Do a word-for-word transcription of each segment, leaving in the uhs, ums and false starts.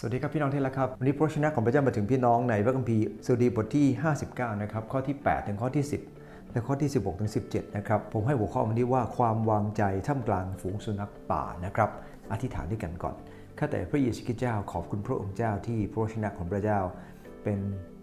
สวัสดีครับพี่น้องที่รักครับวันนี้พระชนะของพระเจ้ามาถึงพี่น้องในพระคัมภีร์สดุดีบทที่ห้าสิบเก้านะครับข้อที่แปดถึงข้อที่สิบและข้อที่สิบหกถึงสิบเจ็ดนะครับผมให้หัวข้อวันนี้ว่าความวางใจท่ามกลางฝูงสุนัขป่านะครับอธิษฐานด้วยกันก่อนข้าแต่พระเยซูคริสต์เจ้าขอบคุณพระองค์เจ้าที่พระชนะของพระเจ้าเป็น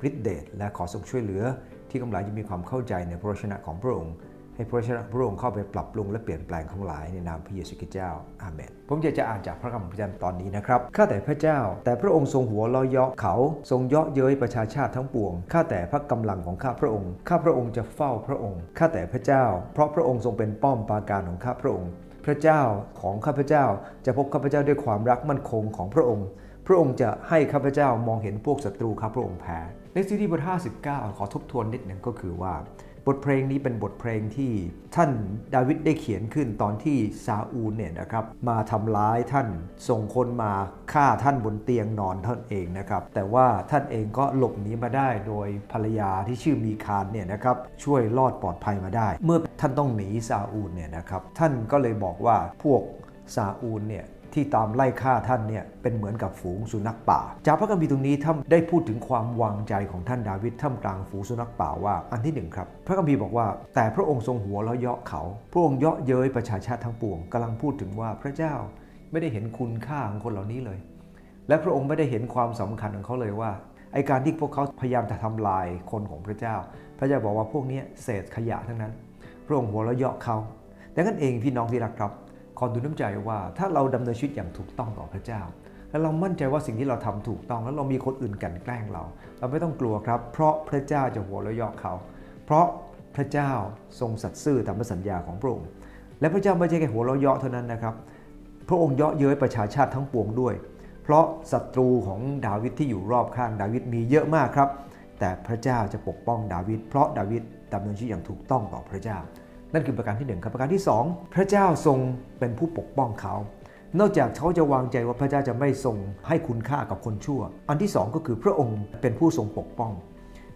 ฤทธิเดชและขอทรงช่วยเหลือที่กำลังจะมีความเข้าใจในพระชนะของพระองค์ให้พระชนะพระองค์เข้าไปปรับปรุงและเปลี่ยนแปลงทั้งหลายในนามพระเยซูคริสต์เจ้าอาเมนผมอยากจะอ่านจากพระคัมภีร์ตอนนี้นะครับข้าแต่พระเจ้าแต่พระองค์ทรงหัวเราะเยาะเขาทรงเยาะเย้ยประชาชาติทั้งปวงข้าแต่พระกำลังของข้าพระองค์ข้าพระองค์จะเฝ้าพระองค์ข้าแต่พระเจ้าเพราะพระองค์ทรงเป็นป้อมปราการของข้าพระองค์พระเจ้าของข้าพเจ้าจะพบข้าพเจ้าด้วยความรักมั่นคงของพระองค์พระองค์จะให้ข้าพเจ้ามองเห็นพวกศัตรูข้าพระองค์แพ้ในซีรีส์บทห้าสิบเก้าขอทบทวนนิดหนึ่งก็คือว่าบทเพลงนี้เป็นบทเพลงที่ท่านดาวิดได้เขียนขึ้นตอนที่ซาอูลเนี่ยนะครับมาทำร้ายท่านส่งคนมาฆ่าท่านบนเตียงนอนท่านเองนะครับแต่ว่าท่านเองก็หลบหนีมาได้โดยภรรยาที่ชื่อมีคานเนี่ยนะครับช่วยรอดปลอดภัยมาได้เมื่อท่านต้องหนีซาอูลเนี่ยนะครับท่านก็เลยบอกว่าพวกซาอูลเนี่ยที่ตามไล่ฆ่าท่านเนี่ยเป็นเหมือนกับฝูงสุนัขป่าจากพระคัมภีร์ตรงนี้ท่านได้พูดถึงความวางใจของท่านดาวิดท่ามกลางฝูงสุนัขป่าว่าอันที่หนึ่งครับพระคัมภีร์บอกว่าแต่พระองค์ทรงหัวเราะเยาะเขาพระองค์เยาะเย้ยประชาชาติทั้งปวงกำลังพูดถึงว่าพระเจ้าไม่ได้เห็นคุณค่าของคนเหล่านี้เลยและพระองค์ไม่ได้เห็นความสำคัญของเขาเลยว่าไอ้การที่พวกเขาพยายามจะทำลายคนของพระเจ้าพระเจ้าบอกว่าพวกนี้เศษขยะทั้งนั้นพระองค์หัวเราะเยาะเขาดังนั้นเองพี่น้องที่รักครับขอดูน้ำใจว่าถ้าเราดำเนินชีวิตอย่างถูกต้องต่อพระเจ้าและเรามั่นใจว่าสิ่งที่เราทำถูกต้องแล้วเรามีคนอื่นกลั่นแกล้งเราเราไม่ต้องกลัวครับเพราะพระเจ้าจะหัวเราะเยาะเขาเพราะพระเจ้าทรงสัตย์ซื่อตามสัญญาของพระองค์และพระเจ้าไม่ใช่แค่หัวเราะเยาะเท่านั้นนะครับพระองค์เยาะเย้ยประชาชาติทั้งปวงด้วยเพราะศัตรูของดาวิดที่อยู่รอบข้างดาวิดมีเยอะมากครับแต่พระเจ้าจะปกป้องดาวิดเพราะดาวิดดำเนินชีวิตอย่างถูกต้องต่อพระเจ้านั่นคือประการที่หนึ่งครับประการที่สองพระเจ้าทรงเป็นผู้ปกป้องเขานอกจากเขาจะวางใจว่าพระเจ้าจะไม่ทรงให้คุณค่ากับคนชั่วอันที่สองก็คือพระองค์เป็นผู้ทรงปกป้อง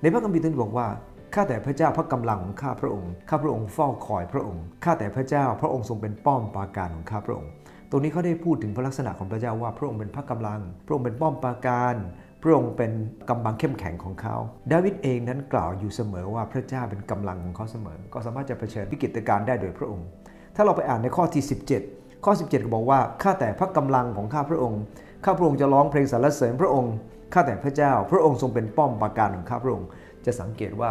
ในพระคัมภีร์ท่านบอกว่าข้าแต่พระเจ้าพระกำลังของข้าพระองค์ข้าพระองค์เฝ้าคอยพระองค์ข้าแต่พระเจ้าพระองค์ทรงเป็นป้อมปราการของข้าพระองค์ตรงนี้เขาได้พูดถึงพระลักษณะของพระเจ้าว่าพระองค์เป็นพระกำลังพระองค์เป็นป้อมปราการพระองค์เป็นกำบังเข้มแข็งของเขาดาวิดเองนั้นกล่าวอยู่เสมอว่าพระเจ้าเป็นกำลังของเขาเสมอก็สามารถจะเผชิญวิกฤตการณ์ได้โดยพระองค์ถ้าเราไปอ่านในข้อที่สิบเจ็ดข้อสิบเจ็ดก็บอกว่าข้าแต่พระกำลังของข้าพระองค์ข้าพระองค์จะร้องเพลงสรรเสริญพระองค์ข้าแต่พระเจ้าพระองค์ทรงเป็นป้อมปราการของข้าพระองค์จะสังเกตว่า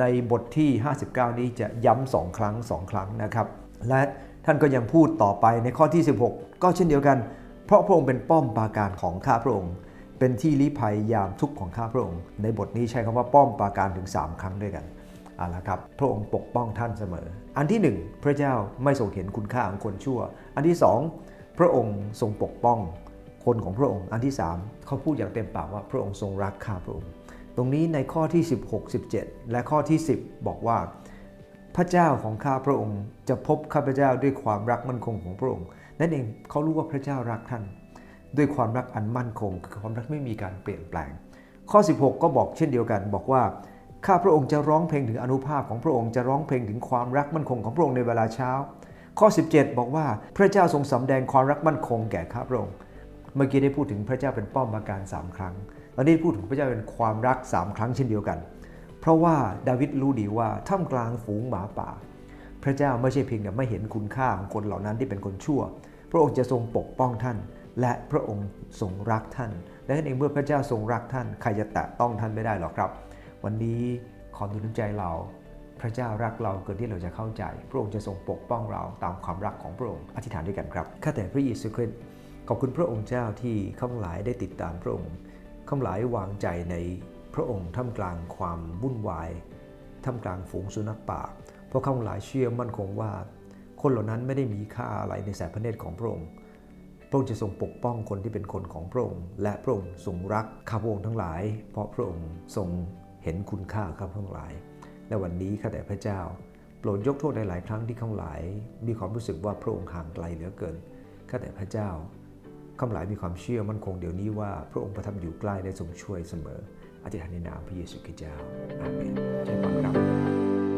ในบทที่ห้าสิบเก้านี้จะย้ำสองครั้งสองครั้งนะครับและท่านก็ยังพูดต่อไปในข้อที่สิบหกก็เช่นเดียวกันเพราะพระองค์เป็นป้อมปราการของข้าพระองค์เป็นที่ลี้ภัยยามทุกข์ของข้าพระองค์ในบทนี้ใช้คำว่าป้อมปราการถึงสามครั้งด้วยกันเอาล่ะครับพระองค์ปกป้องท่านเสมออันที่หนึ่งพระเจ้าไม่ทรงเห็นคุณค่าของคนชั่วอันที่สองพระองค์ทรงปกป้องคนของพระองค์อันที่สามเขาพูดอย่างเต็มปากว่าพระองค์ทรงรักข้าพระองค์ตรงนี้ในข้อที่สิบหก สิบเจ็ดและข้อที่สิบบอกว่าพระเจ้าของข้าพระองค์จะพบข้าพเจ้าด้วยความรักมั่นคงของพระองค์นั่นเองเขารู้ว่าพระเจ้ารักท่านด้วยความรักอันมั่นคงคือความรักไม่มีการเปลี่ยนแปลงข้อสิบหกก็บอกเช่นเดียวกันบอกว่าข้าพระองค์จะร้องเพลงถึงอานุภาพของพระองค์จะร้องเพลงถึงความรักมั่นคงของพระองค์ในเวลาเช้าข้อสิบเจ็ดบอกว่าพระเจ้าทรงสำแดงความรักมั่นคงแก่ข้าพระองค์เมื่อกี้ได้พูดถึงพระเจ้าเป็นป้อมปราการสามครั้งและได้พูดถึงพระเจ้าเป็นความรักสามครั้งเช่นเดียวกันเพราะว่าดาวิดรู้ดีว่าท่ามกลางฝูงหมาป่าพระเจ้าไม่ใช่เพียงแต่ไม่เห็นคุณค่าของคนเหล่านั้นที่เป็นคนชั่วพระองค์จะทรงปกป้องท่านและพระองค์ทรงรักท่านและนั่นเองเมื่อพระเจ้าทรงรักท่านใครจะแตะต้องท่านไม่ได้หรอกครับวันนี้ขอดูน้ำใจเราพระเจ้ารักเราเกินที่เราจะเข้าใจพระองค์จะทรงปกป้องเราตามความรักของพระองค์อธิษฐานด้วยกันครับข้าแต่พระเยซูคริสต์ขอบคุณพระองค์เจ้าที่ข้าพเจ้าได้ติดตามพระองค์ข้าพเจ้าวางใจในพระองค์ท่ามกลางความวุ่นวายท่ามกลางฝูงสุนัขป่าเพราะข้าพเจ้าเชื่อมั่นคงว่าคนเหล่านั้นไม่ได้มีค่าอะไรในสายพระเนตรของพระองค์พระองค์จะทรงปกป้องคนที่เป็นคนของพระองค์และพระองค์ทรงรักข้าพระองค์ทั้งหลายเพราะพระองค์ทรงเห็นคุณค่าข้าพระองค์ทั้งหลายและวันนี้ข้าแต่พระเจ้าโปรดยกโทษในหลายครั้งที่ข้าพระองค์หลายมีความรู้สึกว่าพระองค์ห่างไกลเหลือเกินข้าแต่พระเจ้าข้าพระองค์หลายมีความเชื่อมั่นคงเดี๋ยวนี้ว่าพระองค์ประทับอยู่ใกล้และทรงช่วยเสมออธิษฐานในนามพระเยซูคริสต์เจ้าอาเมนใช่ไหมครับ